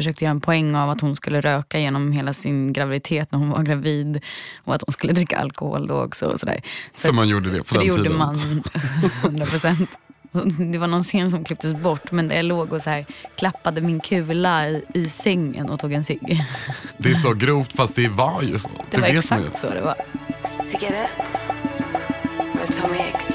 försökte göra en poäng av att hon skulle röka genom hela sin graviditet när hon var gravid och att hon skulle dricka alkohol då också och sådär. Så för man gjorde det på den tiden. Det gjorde man 100%. Det var någon scen som klipptes bort, men jag låg och så här klappade min kula i sängen och tog en cigg. Det är så grovt, fast det var ju så. Det var exakt mig. Så det var. Cigarett med Tommy X.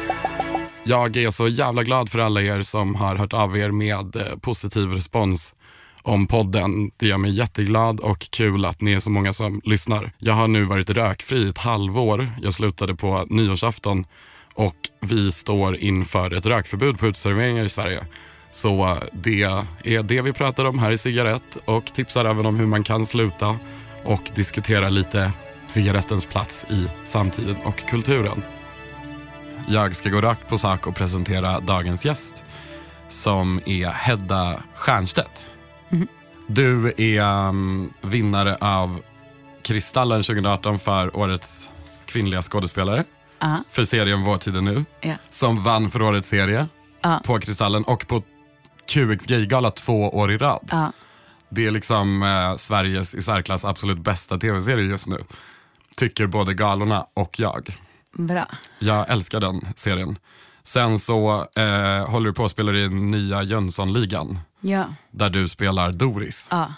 Jag är så jävla glad för alla er som har hört av er med positiv respons om podden. Det gör mig jätteglad och kul att ni är så många som lyssnar. Jag har nu varit rökfri ett halvår. Jag slutade på nyårsafton. Och vi står inför ett rökförbud på uteserveringar i Sverige. Så det är det vi pratar om här i Cigarett. Och tipsar även om hur man kan sluta. Och diskutera lite cigarettens plats i samtiden och kulturen. Jag ska gå rakt på sak och presentera dagens gäst. Som är Hedda Stjärnstedt. Mm. Du är vinnare av Kristallen 2018 för årets kvinnliga skådespelare. Uh-huh. För serien Vår tid är nu, yeah. Som vann för årets serie, uh-huh. På Kristallen och på QXG-gala 2 år i rad, uh-huh. Det är liksom Sveriges i särklass absolut bästa tv-serie just nu, tycker både galorna och jag. Bra. Jag älskar den serien. Sen så håller du på och spelar i nya Jönsson-ligan, yeah. Där du spelar Doris, uh-huh.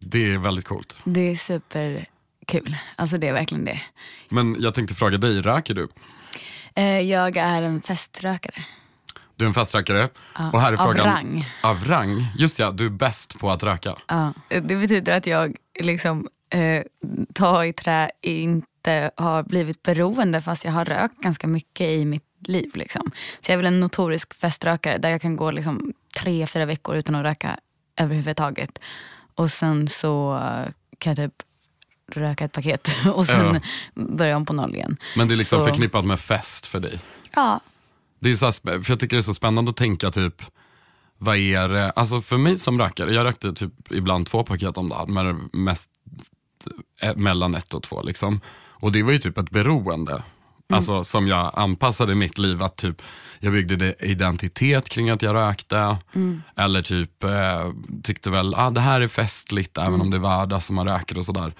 Det är väldigt coolt. Det är super kul, alltså det är verkligen det. Men jag tänkte fråga dig, röker du? Jag är en feströkare. Du är en feströkare? Ja, och här är frågan, av rang? Just ja, du är bäst på att röka. Ja, det betyder att jag liksom tar i trä, inte har blivit beroende, fast jag har rökt ganska mycket i mitt liv liksom. Så jag är väl en notorisk feströkare där jag kan gå liksom 3-4 veckor utan att röka överhuvudtaget. Och sen så kan jag typ röka ett paket och sen börjar om på noll igen. Men det är liksom så förknippat med fest för dig. Ja. Det är så här, för jag tycker det är så spännande att tänka typ, vad är det? Alltså för mig som rökare, jag rökte typ ibland 2 paket om dagen, men mest mellan 1 och 2 liksom. Och det var ju typ ett beroende. Alltså som jag anpassade mitt liv att typ, jag byggde identitet kring att jag rökte. Eller typ tyckte väl, det här är festligt även om det är vardag som man röker och sådär.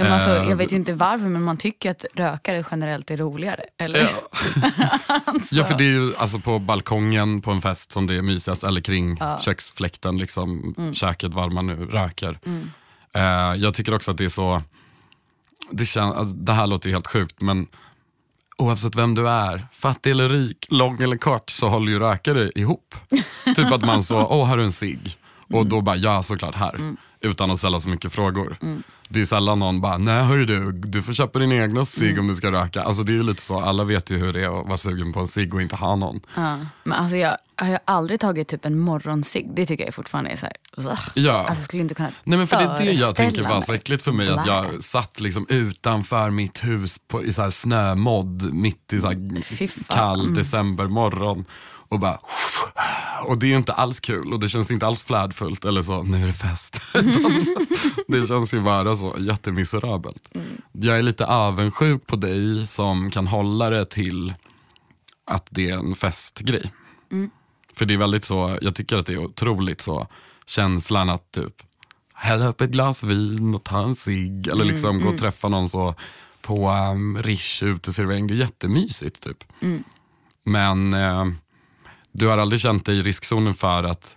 Ja, men alltså, jag vet ju inte varför, men man tycker att rökare generellt är roligare, eller? Alltså. Ja, för det är ju alltså, på balkongen på en fest som det är mysigast, eller kring köksfläkten, liksom, köket var man nu röker. Jag tycker också att det är så, det här låter ju helt sjukt, men oavsett vem du är, fattig eller rik, lång eller kort, så håller ju rökare ihop. Typ att man så, har du en cigg? Och då bara, ja såklart här. Utan att ställa så mycket frågor. Det är sällan någon bara, nej hörru du får köpa din egna cigg om du ska röka. Alltså det är ju lite så, alla vet ju hur det är att vara sugen på en cigg och inte ha någon. Men alltså jag har aldrig tagit typ en morgoncigg. Det tycker jag fortfarande är så här. Alltså skulle inte kunna. Nej men för det är det jag tänker var så äckligt för mig. Att jag satt liksom utanför mitt hus på, i så här snömodd, mitt i så här kall decembermorgon. Och bara, och det är ju inte alls kul. Och det känns inte alls flärdfullt. Eller så, nu är det fest. Det känns ju bara så jättemiserabelt. Jag är lite avundsjuk på dig som kan hålla det till att det är en festgrej. För det är väldigt så, jag tycker att det är otroligt så, känslan att typ hälla upp ett glas vin och ta en cigg. Eller liksom gå och träffa någon så på Rish uteservering. Det är jättemysigt typ. Men du har aldrig känt dig i riskzonen för att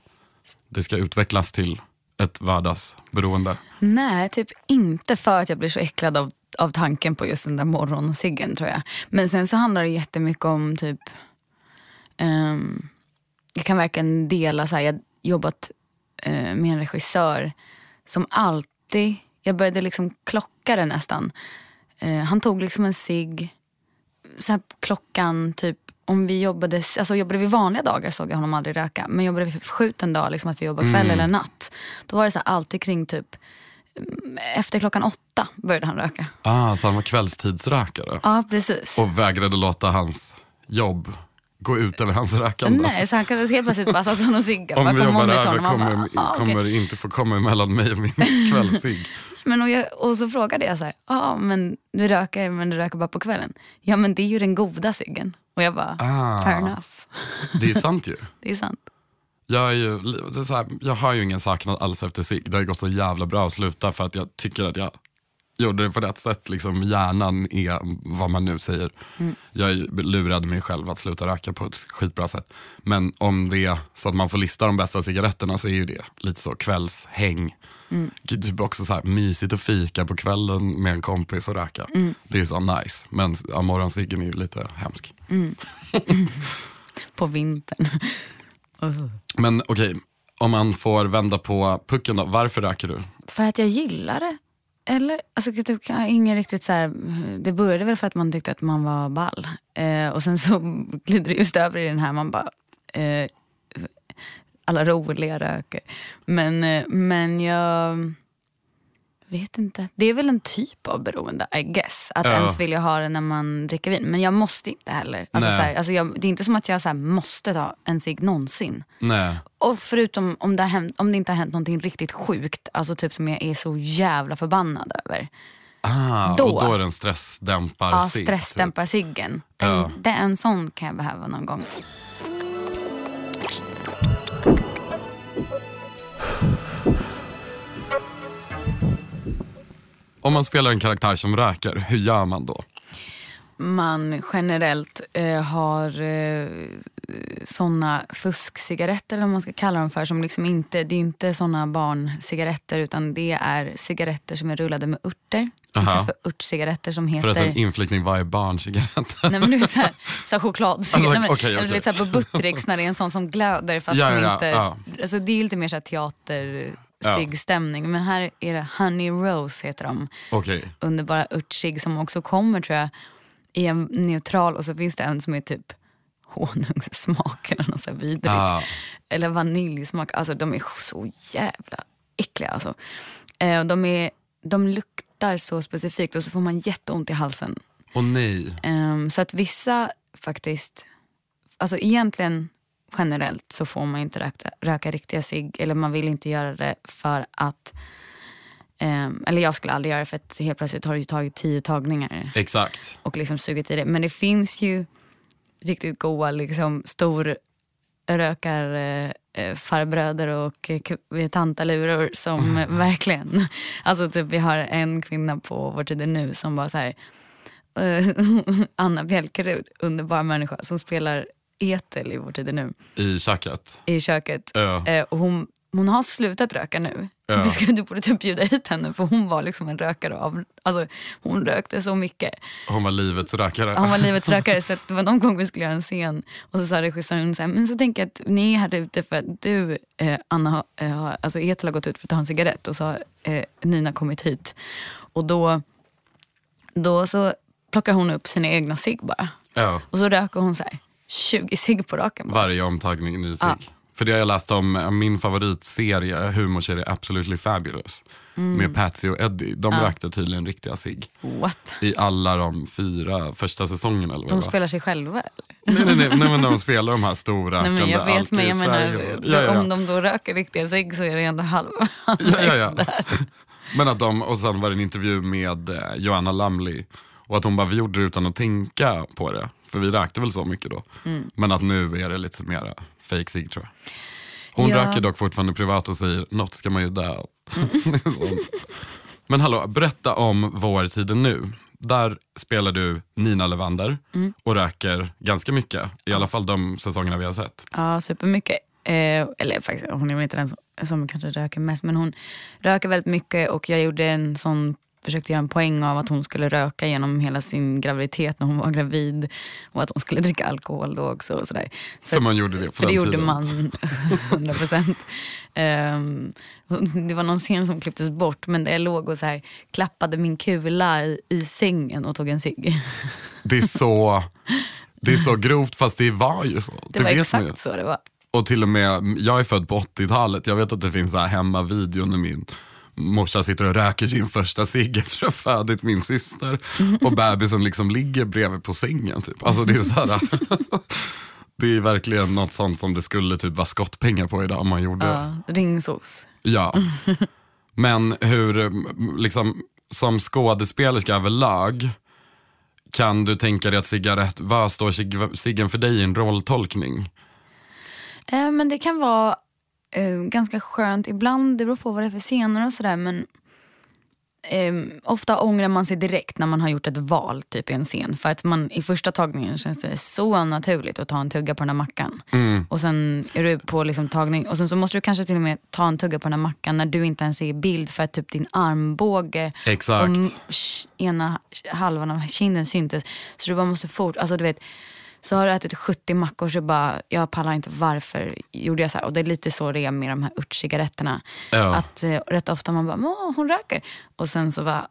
det ska utvecklas till ett vardagsberoende? Nej, typ inte, för att jag blir så äcklad av tanken på just den där morgonciggen tror jag. Men sen så handlar det jättemycket om typ, jag kan verkligen dela så här, jag har jobbat med en regissör som alltid, jag började liksom klocka det nästan. Han tog liksom en cigg så här klockan typ, om vi jobbade vi vanliga dagar såg jag honom aldrig röka. Men jobbade vi förskjuten en dag, liksom att vi jobbade kväll eller natt. Då var det så här, alltid kring typ efter klockan 8 började han röka. Så han var kvällstidsrökare. Ja, precis. Och vägrade låta hans jobb gå ut över hans rökande. Nej, så han kunde helt plötsligt bara satt han och cigga. Om vi jobbar över kommer inte få komma emellan mig och min kvällscigg. Och så frågade jag så här, men du röker, bara på kvällen. Ja, men det är ju den goda ciggen. Och jag bara, fair enough. Det är sant ju. Det är sant. Jag har ju ingen saknad alls efter sig. Det har gått så jävla bra att sluta, för att jag tycker att jag gjorde det på rätt sätt. Liksom, hjärnan är vad man nu säger. Mm. Jag lurade mig själv att sluta röka på ett skitbra sätt. Men om det är så att man får lista de bästa cigaretterna, så är ju det lite så kvällshäng. Mm. Typ också så här mysigt att fika på kvällen med en kompis och röka. Mm. Det är så nice. Men ja, morgonsciggen är ju lite hemsk. Mm. På vintern. Men okej, om man får vända på pucken då, varför röker du? För att jag gillar det. Eller, alltså typ, ingen riktigt så här, det började väl för att man tyckte att man var ball. Och sen så glider det just över i den här, man bara, alla roliga röker. Men jag vet inte. Det är väl en typ av beroende, I guess. Att ens vilja ha det när man dricker vin. Men jag måste inte heller. Alltså, så här, alltså jag, det är inte som att jag så här, måste ta en cigg någonsin. Nej. Och förutom om det inte har hänt någonting riktigt sjukt. Alltså typ som jag är så jävla förbannad över. Ah, då, och då är den stressdämpar cigg. Ja, stressdämpar ciggen. Det är en sån kan jag behöva någon gång. Om man spelar en karaktär som röker, hur gör man då? Man generellt har såna fuskcigaretter, eller vad man ska kalla dem för, som liksom inte, det är inte såna barncigaretter, utan det är cigaretter som är rullade med örter. Det kallas för örtcigaretter, som heter... Förresten, inflikning, vad är barncigaretter? Nej, men det är så här chokladcigaretter. Alltså, okay. Eller lite så här på Buttricks, när det är en sån som glöder, fast som inte... Ja. Alltså, det är lite mer så här teater... ciggstämning, men här är det Honey Rose heter de. Okay. Underbara örtsig som också kommer, tror jag, i en neutral, och så finns det en som är typ honungssmak eller något så vidrigt. Eller vaniljsmak. Alltså de är så jävla äckliga alltså. De luktar så specifikt, och så får man jätteont i halsen. Åh nej. Så att vissa faktiskt, alltså egentligen generellt så får man inte röka riktiga cigg, eller man vill inte göra det för att eller jag skulle aldrig göra det, för att helt plötsligt har du ju tagit 10 tagningar. Exakt. Och liksom sugit i det. Men det finns ju riktigt goda liksom stor rökar farbröder och tantaluror som verkligen, alltså typ vi har en kvinna på Vår tid är nu som bara så här Anna Pjälkerud, underbar människa, som spelar Etel i Vår tid är nu. I köket. Och hon har slutat röka nu. Du borde typ bjuda hit henne, för hon var liksom en rökare av... Alltså, hon rökte så mycket. Hon var livets rökare. Så det var någon gång vi skulle göra en scen. Och så sa regissören så här, men så tänker jag att ni är här ute för att du, Anna, alltså Etel har gått ut för att ta en cigarett. Och så har Nina kommit hit. Och då så plockar hon upp sina egna cigg bara. Och så röker hon så här 20 cigg på raken. Varje omtagning ny cigg. För det har jag läst om, min favoritserie, humorserie Absolutely Fabulous. Med Patsy och Eddie. De rökte tydligen riktiga cigg. What? I alla de 4 första säsongerna. Eller de spelar sig själva? Eller? Nej, men de spelar de här stora. Nej, men jag vet, men jag menar, om de då röker riktiga cigg så är det ändå halva. Men att de, och sen var det en intervju med Joanna Lumley. Och att hon bara, vi gjorde det utan att tänka på det. För vi rökte väl så mycket då. Men att nu är det lite mer fake cig, tror jag. Hon röker dock fortfarande privat och säger, något ska man ju dö. Men hallå, berätta om Vår tid är nu. Där spelar du Nina Levander. Och röker ganska mycket. I alla fall de säsongerna vi har sett. Ja, supermycket. Eller faktiskt, hon är väl inte den som kanske röker mest. Men hon röker väldigt mycket. Och jag gjorde en sån... försökte göra en poäng av att hon skulle röka genom hela sin graviditet när hon var gravid, och att hon skulle dricka alkohol då också och sådär. Så man gjorde det på för den det tiden. Gjorde man 100%. Det var någon scen som klipptes bort, men det låg och så här klappade min kula i sängen och tog en cigg. Det är så grovt, fast det var ju så. Det var exakt ni. Så det var. Och till och med, jag är född på 80-talet. Jag vet att det finns så här hemmavideon i min morsa sitter och röker sin första cigg efter att ha födit min syster, och bebisen liksom ligger bredvid på sängen typ. Alltså det är så här, det är verkligen något sånt som det skulle typ vara skottpengar på idag om man gjorde. Ringsås. Ja. Men hur liksom som skådespelerska överlag, kan du tänka dig att vad står ciggen för dig i en rolltolkning? Men det kan vara ganska skönt ibland. Det beror på vad det är för scener och sådär. Men ofta ångrar man sig direkt när man har gjort ett val typ i en scen. För att man i första tagningen känns det så naturligt att ta en tugga på den här mackan. Mm. Och sen är du på liksom tagning. Och sen så måste du kanske till och med ta en tugga på den här mackan när du inte ens är i bild. För att typ din armbåge exakt. Och ena halvan av kinden syntes. Så du bara måste fort... Alltså du vet... Så har du ätit 70 mackor så bara, jag pallar inte, varför gjorde jag så här? Och det är lite så det är med de här urtcigaretterna. Ja. Att rätt ofta man bara, hon röker. Och sen så bara...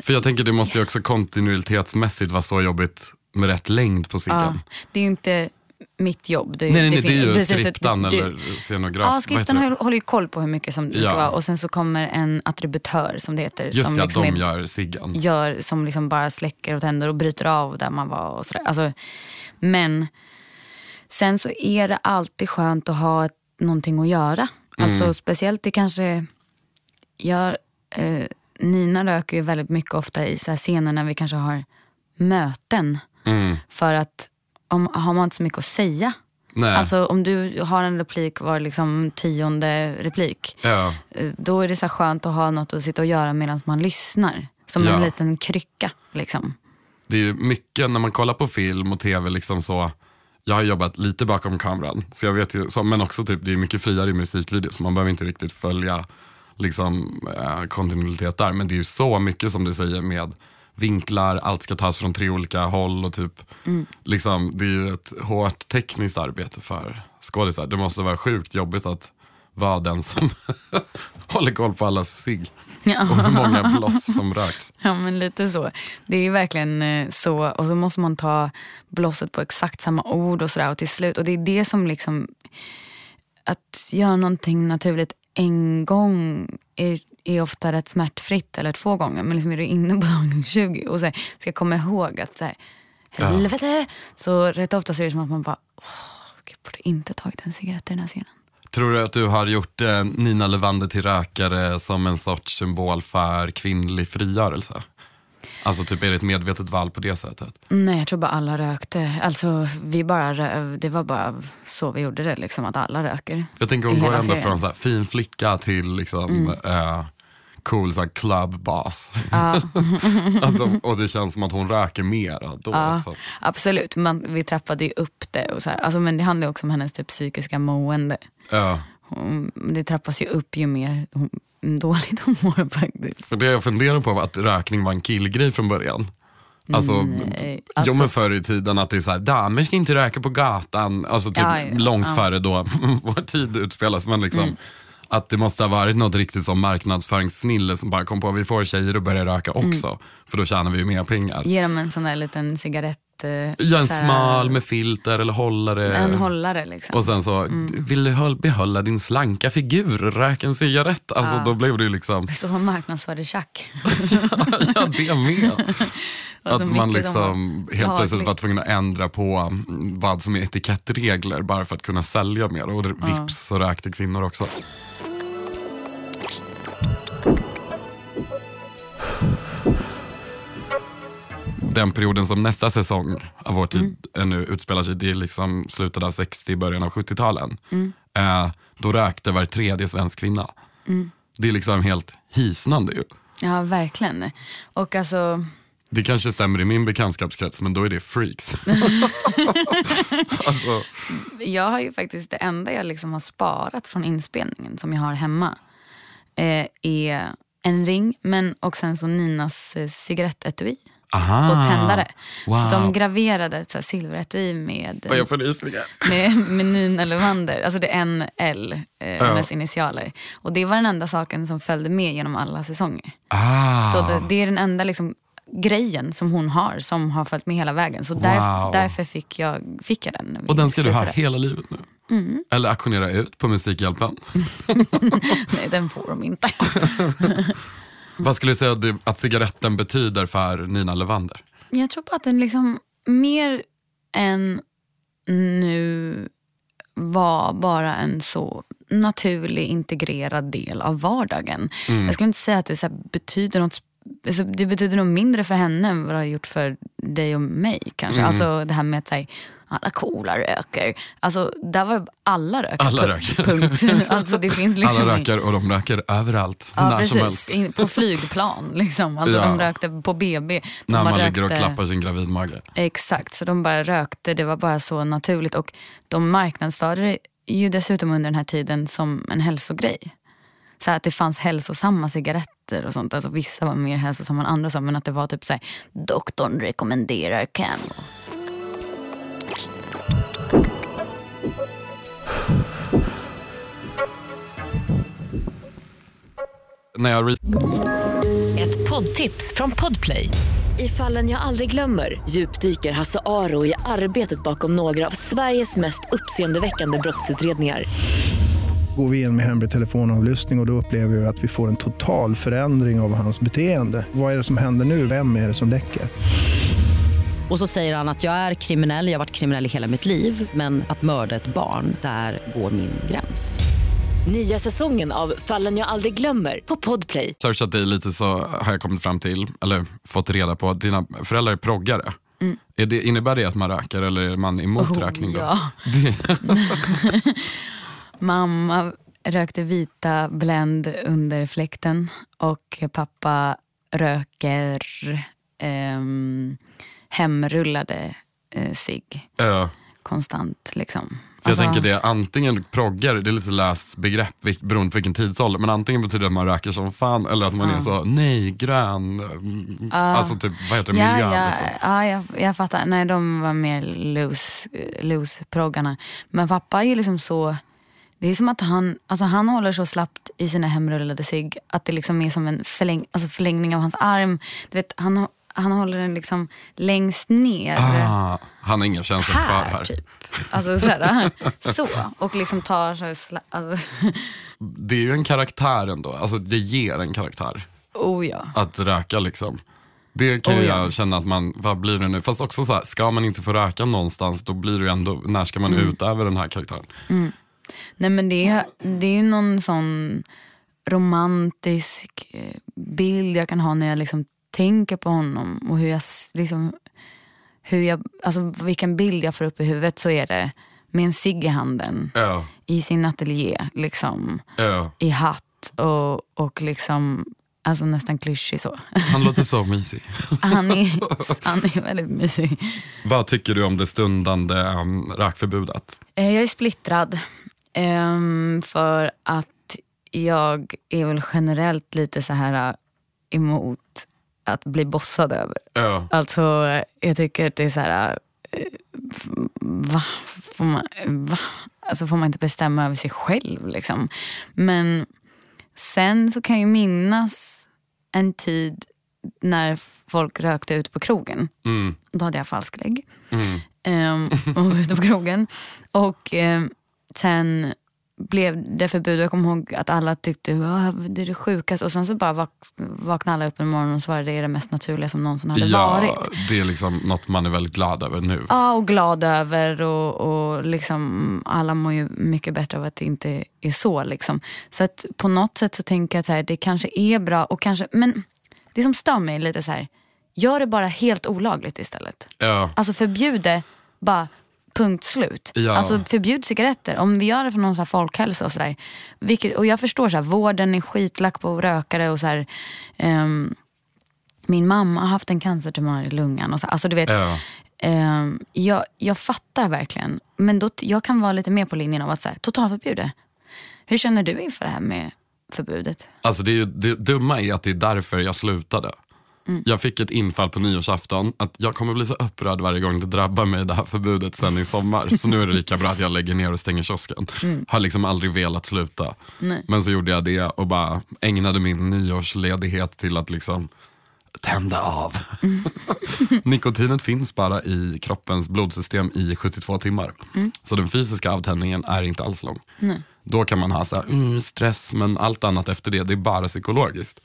För jag tänker det måste ju också kontinuitetsmässigt vara så jobbigt med rätt längd på ciggan. Ja, det är ju inte mitt jobb. Det är ju, det är ju precis, skriptan så, eller scenograf. Ja, skriptan håller ju koll på hur mycket som det ska vara. Och sen så kommer en attributör som det heter. Just som det, liksom att de gör ciggan. Gör, som liksom bara släcker och tänder och bryter av där man var och sådär. Alltså... Men sen så är det alltid skönt att ha någonting att göra. Alltså speciellt det kanske... Nina röker ju väldigt mycket ofta i så här scener när vi kanske har möten. Mm. För att har man inte så mycket att säga. Nej. Alltså om du har en replik var liksom 10:e replik. Ja. Då är det så skönt att ha något att sitta och göra medan man lyssnar. Som en liten krycka liksom. Det är ju mycket när man kollar på film och tv liksom så. Jag har jobbat lite bakom kameran så jag vet ju, så, men också typ det är mycket friare i musikvideos. Man behöver inte riktigt följa liksom kontinuitet där, men det är ju så mycket som du säger med vinklar, allt ska tas från 3 olika håll och typ liksom det är ju ett hårt tekniskt arbete för skådespelare. Det måste vara sjukt jobbigt att vara den som håller koll på allas sig. Ja. Och hur många bloss som röks. Ja, men lite så. Det är verkligen så. Och så måste man ta blosset på exakt samma ord och sådär. Och till slut, och det är det som liksom, att göra någonting naturligt en gång är ofta rätt smärtfritt. Eller 2 gånger. Men liksom är du inne på dagen 20 och så ska komma ihåg att så här, helvete. Ja. Så rätt ofta så är det som att man bara, jag borde inte tagit en cigarett i den här scenen. Tror du att du har gjort Nina Levander till rökare som en sorts symbol för kvinnlig frigörelse? Alltså typ, är det ett medvetet val på det sättet? Nej, jag tror bara alla rökte. Alltså vi bara, det var bara så vi gjorde det liksom, att alla röker. Jag tänker hon går ända från så här, fin flicka till liksom cool så här, clubbas. Ja. Alltså, och det känns som att hon röker mer då. Ja, så. Absolut, vi trappade ju upp det och så här. Alltså, men det handlar också om hennes typ psykiska mående. Ja. Det trappas ju upp ju mer dåligt hon mår faktiskt. För det jag funderar på var att rökning var en killgrej från början. Alltså, jo men förr i tiden att det är såhär, damer ska inte röka på gatan. Alltså typ långt före då vår tid utspelas, men liksom att det måste ha varit något riktigt som marknadsföringssnille som bara kom på, vi får tjejer och börjar röka också. För då tjänar vi ju mer pengar. Ge dem en sån där liten cigarett. Ja, en smal med filter eller hållare. En hållare liksom. Och sen så, vill du behålla din slanka figur, rök en cigarett. Alltså då blev det ju liksom... Så var marknadsförde tjack. Ja, det med. Att man liksom helt plötsligt var tvungen att ändra på vad som är etikettregler bara för att kunna sälja mer. Och vips så rökte kvinnor också. Den perioden som nästa säsong av vår tid nu utspelar sig, det är liksom slutet av 60, början av 70-talen. Då rökte var 3:e svensk kvinna. Det är liksom helt hisnande ju. Ja, verkligen. Och alltså... Det kanske stämmer i min bekantskapskrets, men då är det freaks. Alltså. Jag har ju faktiskt, det enda jag liksom har sparat från inspelningen som jag har hemma är en ring, men och sen så Ninas cigarettetui. Aha, och tändare. Wow. Så de graverade ett så här silveretui med Nina Levander. Alltså det är NL, hennes initialer. Och det var den enda saken som följde med genom alla säsonger. Så det är den enda liksom grejen som hon har, som har följt med hela vägen. Så därför fick jag den. Och den ska du ha hela livet nu? Eller auktionera ut på Musikhjälpen? Nej, den får de inte. Vad skulle du säga att cigaretten betyder för Nina Levander? Jag tror på att den liksom mer än nu var bara en så naturlig integrerad del av vardagen. Jag skulle inte säga att det så här betyder något alltså, det betyder nog mindre för henne än vad det har gjort för dig och mig kanske. Mm. Alltså det här med att säga alla coola röker. Alltså där var alla röker. Alla röker. Punkt. Alltså det finns liksom alla röker och de röker överallt, ja, när precis, som helst. På flygplan liksom. Alltså ja, de rökte på BB. De när man rökte, ligger och klappar sin gravidmage. Exakt, så de bara rökte, det var bara så naturligt. Och de marknadsförde det ju dessutom under den här tiden som en hälsogrej. Så att det fanns hälsosamma cigaretter och sånt. Alltså vissa var mer hälsosamma än andra. Men att det var typ så här, doktorn rekommenderar Camel. Ett poddtips från Podplay. I Fallen jag aldrig glömmer djupdyker Hasse Aro i arbetet bakom några av Sveriges mest uppseendeväckande brottsutredningar. Går vi in med hemlig telefonavlyssning och då upplever vi att vi får en total förändring av hans beteende. Vad är det som händer nu? Vem är det som läcker? Och så säger han att jag är kriminell, jag har varit kriminell i hela mitt liv. Men att mörda ett barn, där går min gräns. Nya säsongen av Fallen jag aldrig glömmer på Podplay. Searchat dig lite så har jag kommit fram till, eller fått reda på, att dina föräldrar är proggare. Mm. Är det, innebär det att man röker eller är man emot rökning då? Ja. Mamma rökte vita bländ under fläkten och pappa röker hemrullade cigg konstant liksom. För jag tänker det, antingen proggar, det är lite läst begrepp beroende på vilken tidsålder, men antingen betyder det att man röker som fan eller att man är så, nej, grön, alltså typ, vad heter det, miljön? Ja, liksom. jag fattar, nej, de var mer loose proggarna. Men pappa är ju liksom så, det är som att han håller så slappt i sina hemrullade cigg att det liksom är som en förlängning av hans arm. Du vet, han håller den liksom längst ner. Ah, han har inga känslor kvar här. Typ. Alltså såhär, så. Och liksom tar så alltså. Det är ju en karaktär ändå. Alltså det ger en karaktär. Oh ja. Att röka liksom. Det kan jag känna att man, vad blir det nu? Fast också så här, ska man inte få röka någonstans, då blir det ju ändå, när ska man utöver den här karaktären? Mm. Nej men det är ju någon sån romantisk bild jag kan ha när jag liksom tänker på honom och hur jag liksom, alltså vilken bild jag får upp i huvudet, så är det med en cigg i handen i sin ateljé liksom, i hatt och liksom, alltså nästan klyschig så. Han låter så mysig. Han är väldigt mysig. Vad tycker du om det stundande rökförbudet? Jag är splittrad för att jag är väl generellt lite så här emot att bli bossad över. Alltså jag tycker att det är så här, va? Alltså får man inte bestämma över sig själv liksom. Men sen så kan jag minnas en tid när folk rökte ut på krogen. Mm. Då hade jag falsklägg. Och var ute på krogen. Och sen blev det förbud. Jag kommer ihåg att alla tyckte det är det sjukaste. Och sen så bara vaknade alla upp en morgon och svarade det är det mest naturliga som någonsin hade varit. Det är liksom något man är väldigt glad över nu. Ja, och glad över. Och liksom alla mår ju mycket bättre av att det inte är så liksom. Så att på något sätt så tänker jag att här, det kanske är bra och kanske, men det som stör mig lite så här, gör det bara helt olagligt istället. Ja. Alltså förbjud det bara. Punkt slut. Ja. Alltså förbjud cigaretter. Om vi gör det för någon så här folkhälsa och sådär. Och jag förstår så här, vården är skitlack på rökare och så här. Min mamma har haft en cancertumör i lungan och så. Alltså du vet, jag fattar verkligen. Men då, jag kan vara lite mer på linjen av att säga totalförbjudet. Hur känner du inför det här med förbudet? Alltså det dumma är att det är därför jag slutade. Mm. Jag fick ett infall på nyårsafton att jag kommer bli så upprörd varje gång det drabbar mig det här förbudet sen i sommar. Så nu är det lika bra att jag lägger ner och stänger kiosken. Har liksom aldrig velat sluta. Nej. Men så gjorde jag det och bara ägnade min nyårsledighet till att liksom tända av. Nikotinet finns bara i kroppens blodsystem i 72 timmar. Så den fysiska avtändningen är inte alls lång. Nej. Då kan man ha så här, stress, men allt annat efter det är bara psykologiskt.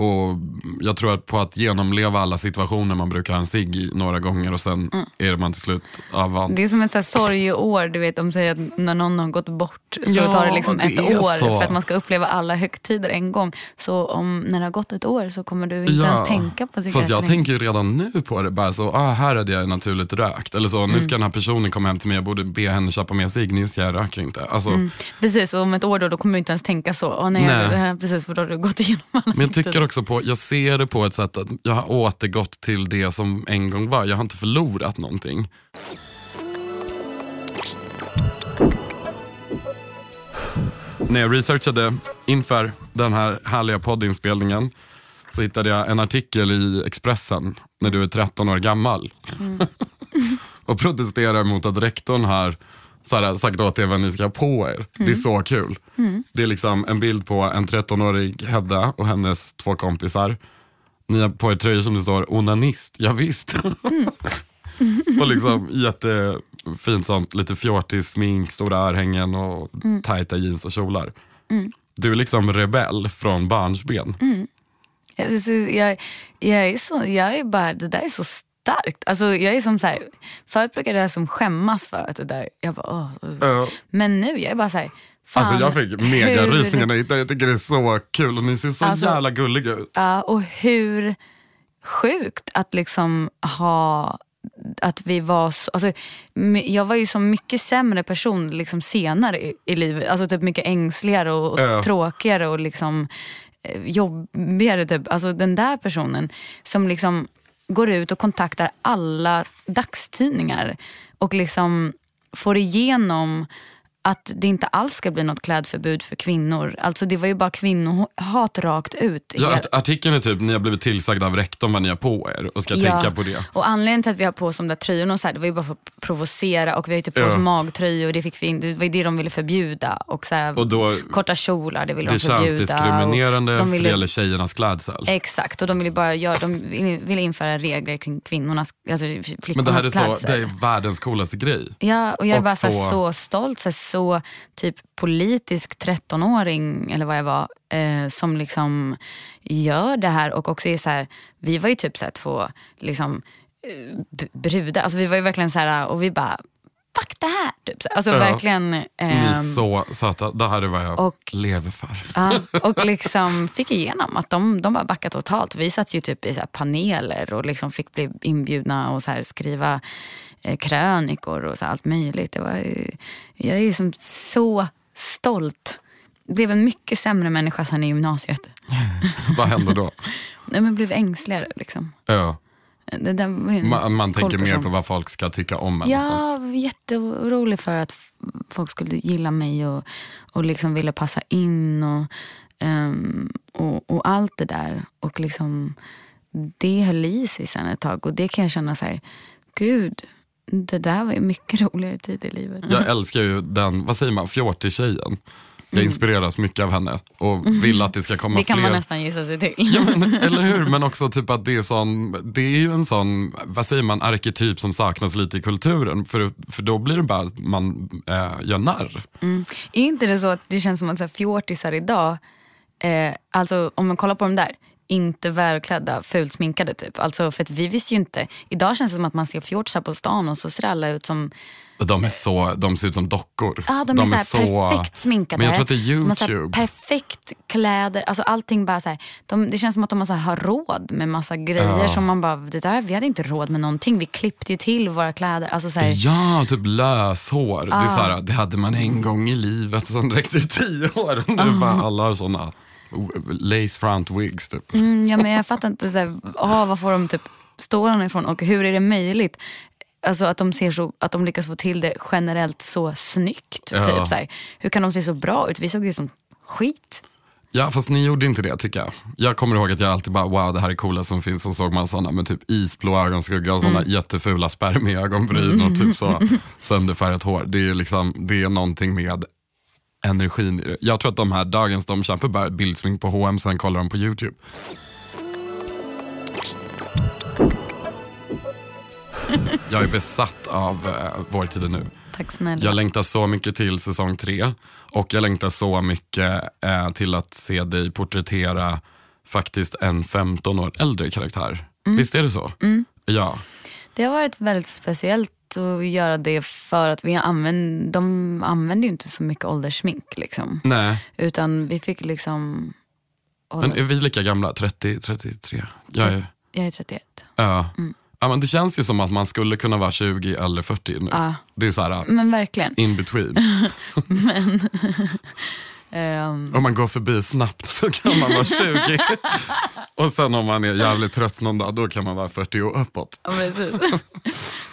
Och jag tror att på att genomleva alla situationer man brukar ha en cigg i några gånger och sen är man till slut avvand. Det är som ett så här sorgeår, du vet, om säger att när någon har gått bort så tar det liksom ett år så. För att man ska uppleva alla högtider en gång. Så om när det har gått ett år så kommer du inte ens tänka på cigaretten. Fast jag tänker ju redan nu på det, bara så, här hade jag naturligt rökt. Eller så, nu ska den här personen komma hem till mig, jag borde be henne köpa med cigg, nu ska jag röker inte. Alltså, precis, och om ett år då kommer du inte ens tänka så. Nej. Precis, för då har du gått igenom alla. Men jag tycker också på, jag ser det på ett sätt att jag har återgått till det som en gång var. Jag har inte förlorat någonting. När jag researchade inför den här härliga poddinspelningen så hittade jag en artikel i Expressen när du är 13 år gammal. Och protesterar mot att rektorn här sagt åt er vad ni ska på er. Det är så kul. Det är liksom en bild på en 13-årig Hedda och hennes två kompisar. Ni har på er tröjor som det står onanist, ja visst. Och liksom jättefint sånt, lite fjortig smink, stora örhängen och tajta jeans och kjolar. Du är liksom rebell från barnsben. Jag är bara, det där är så starkt. Alltså jag är som så här, förut brukade jag som skämmas för att det där jag bara, men nu jag är bara så här, fan, alltså jag fick mega rysningarna, jag tycker det är så kul och ni ser så alltså, jävla gulliga ut. Ja, och hur sjukt att liksom ha att vi var så, alltså jag var ju så mycket sämre person liksom senare i livet, alltså typ mycket ängsligare och tråkigare och liksom jobbigare typ, alltså den där personen som liksom går ut och kontaktar alla dagstidningar och liksom får igenom att det inte alls ska bli något klädförbud för kvinnor. Alltså det var ju bara kvinnohat rakt ut. Ja, artikeln är typ, ni har blivit tillsagda av rektorn vad ni har på er och ska tänka på det. Och anledningen till att vi har på oss de där tröjorna och så här, det var ju bara för att provocera och vi har ju typ på oss magtröjor och det fick vi, det var ju det de ville förbjuda och så här, och då, korta kjolar, det ville de förbjuda. Det känns diskriminerande och, de ville, för det gäller tjejernas klädsel. Exakt, och de ville bara de ville införa regler kring kvinnornas, alltså flickornas klädsel. Men det här är så, det är världens coolaste grej. Ja, och jag är bara så, så stolt, så typ politisk 13-åring eller vad jag var som liksom gör det här och också är så här, vi var ju typ så här två liksom brudar, alltså vi var ju verkligen så här och vi bara fuck det här typ, alltså verkligen ni så söta, det här är vad jag lever för. Och liksom fick igenom att de bara backade totalt, vi satt ju typ i så här paneler och liksom fick bli inbjudna och så här skriva krönikor och så allt möjligt. Jag är liksom så stolt. Blev en mycket sämre människa sen i gymnasiet. Vad hände då? Nej, men blev ängsligare liksom. Ja. Det där man tänker person. Mer på vad folk ska tycka om. Ja, jätteorolig för att folk skulle gilla mig och liksom ville passa in och allt det där. Och liksom det höll i sig sen ett tag och det kan jag känna så här, gud, det där var ju mycket roligare tid i livet. Jag älskar ju den, vad säger man, 40-tjejen. Jag inspireras mycket av henne och vill att det ska komma fler. Det kan man nästan gissa sig till. Ja, men, eller hur? Men också typ att det är ju en sån, vad säger man, arketyp som saknas lite i kulturen. För då blir det bara att man gör narr. Är inte det så att det känns som att så här, fjortisar idag, alltså om man kollar på dem där, inte välklädda, fulsminkade typ. Alltså för att vi visste ju inte. Idag känns det som att man ser fjortisar på stan och så ser alla ut som... De ser ut som dockor. Ja, de är så perfekt sminkade. Men jag tror att det är YouTube. De perfekt kläder, alltså allting bara så här, det känns som att de så här, har råd med massa grejer som man bara, det där, vi hade inte råd med någonting. Vi klippte ju till våra kläder. Alltså, så här, ja, typ löshår. Det är så här, det hade man en gång i livet och sen räckte det 10 år. Nu bara alla har sådana lace front wigs typ. Ja, men jag fattar inte så här, vad får de typ stålarna ifrån och hur är det möjligt? Alltså att de ser så, att de lyckas få till det generellt så snyggt typ så här. Hur kan de se så bra ut? Vi såg ju som skit. Ja, fast ni gjorde inte det tycker jag. Jag kommer ihåg att jag alltid bara, wow, det här är coola som finns. Och såg man sådana med typ isblå ögonskugga och sådana jättefula spermiga ögonbryn och typ så sönderfärgat hår. Det är liksom, det är någonting med energin i det. Jag tror att de här dagens, de kämpar bara bildsmink på H&M, sen kollar de på YouTube. Jag är besatt av Vår tid är nu. Tack snälla. Jag längtar så mycket till säsong 3. Och jag längtar så mycket till att se dig porträttera faktiskt en 15 år äldre karaktär. Mm. Visst är det så? Mm. Ja. Det har varit väldigt speciellt att göra det, för att vi de använde ju inte så mycket ålderssmink liksom. Nej. Utan vi fick liksom... Men är vi lika gamla? 30, 33? Jag är 31. Ja. Mm. Ja, men det känns ju som att man skulle kunna vara 20 eller 40 nu. Ja. Det är så här, men verkligen in between. Men om man går förbi snabbt så kan man vara 20. Och sen om man är jävligt trött någon dag, då kan man vara 40 och uppåt. Ja, precis.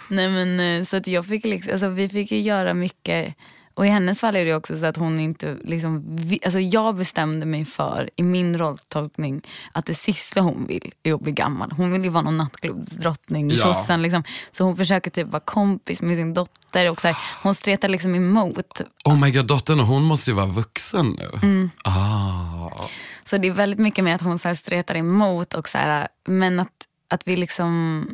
Nej, men så att jag fick liksom, alltså, vi fick ju göra mycket. Och i hennes fall är det också så att hon inte liksom, alltså jag bestämde mig för i min rolltolkning att det sista hon vill är att bli gammal. Hon vill ju vara någon nattklubbsdrottning i Kjossan liksom. Så hon försöker typ vara kompis med sin dotter och så här, hon stretar liksom emot. Oh my god, dottern, och hon måste ju vara vuxen nu. Mm. Ah. Så det är väldigt mycket med att hon så här stretar emot och så här, men att vi liksom,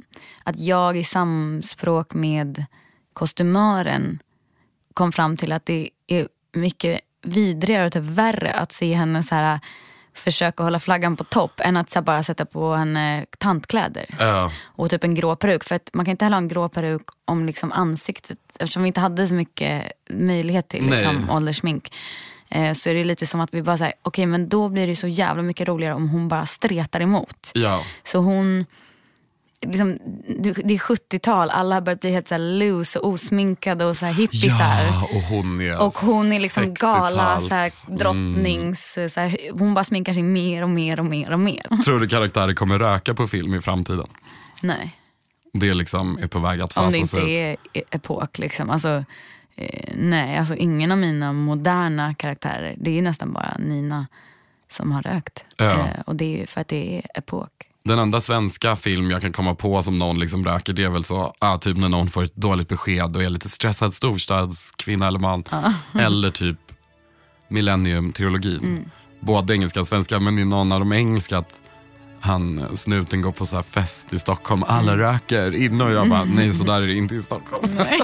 att jag i samspråk med kostymören kom fram till att det är mycket vidrigare och typ värre att se henne så här försöka hålla flaggan på topp än att så bara sätta på henne tantkläder och typ en grå peruk, för att man kan inte heller ha en grå peruk om liksom ansiktet, eftersom vi inte hade så mycket möjlighet till liksom åldersmink. Så är det lite som att vi bara säger okej, men då blir det så jävla mycket roligare om hon bara stretar emot. Ja. Så hon liksom, det är 70-tal, alla har börjat bli helt så här loose och osminkade och så här hippisar. Ja, och hon är, liksom 60-tals. Gala så här, drottnings så här, hon bara sminkar sig mer och mer och mer och mer. Tror du karaktärer kommer röka på film i framtiden? Nej. Det liksom är på väg att fasa sig ut. Om det inte är epok liksom, alltså nej, alltså ingen av mina moderna karaktärer, det är nästan bara Nina som har rökt. Och det är för att det är epok. Den enda svenska film jag kan komma på som någon liksom röker, det är väl så typ när någon får ett dåligt besked och är lite stressad storstadskvinna eller man. Eller typ Millennium-trilogin. Mm. Både engelska och svenska, men i någon av de engelska att han, snuten, går på så här fest i Stockholm, alla röker inne och jag bara, nej, så där är det inte i Stockholm. Nej.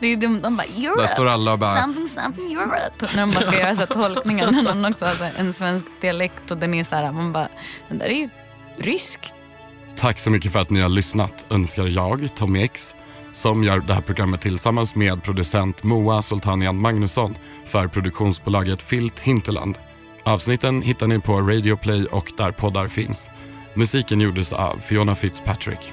Det är dumt, de bara, Europe. Där står alla och bara, something Europe. När de bara ska göra så här tolkningar, när någon också har en svensk dialekt och den är så här, man bara, den där är ju rysk. Tack så mycket för att ni har lyssnat, önskar jag, Tommy X, som gör det här programmet tillsammans med producent Moa Soltanian Magnusson för produktionsbolaget Filt Hinterland. Avsnitten hittar ni på Radioplay och där poddar finns. Musiken gjordes av Fiona Fitzpatrick.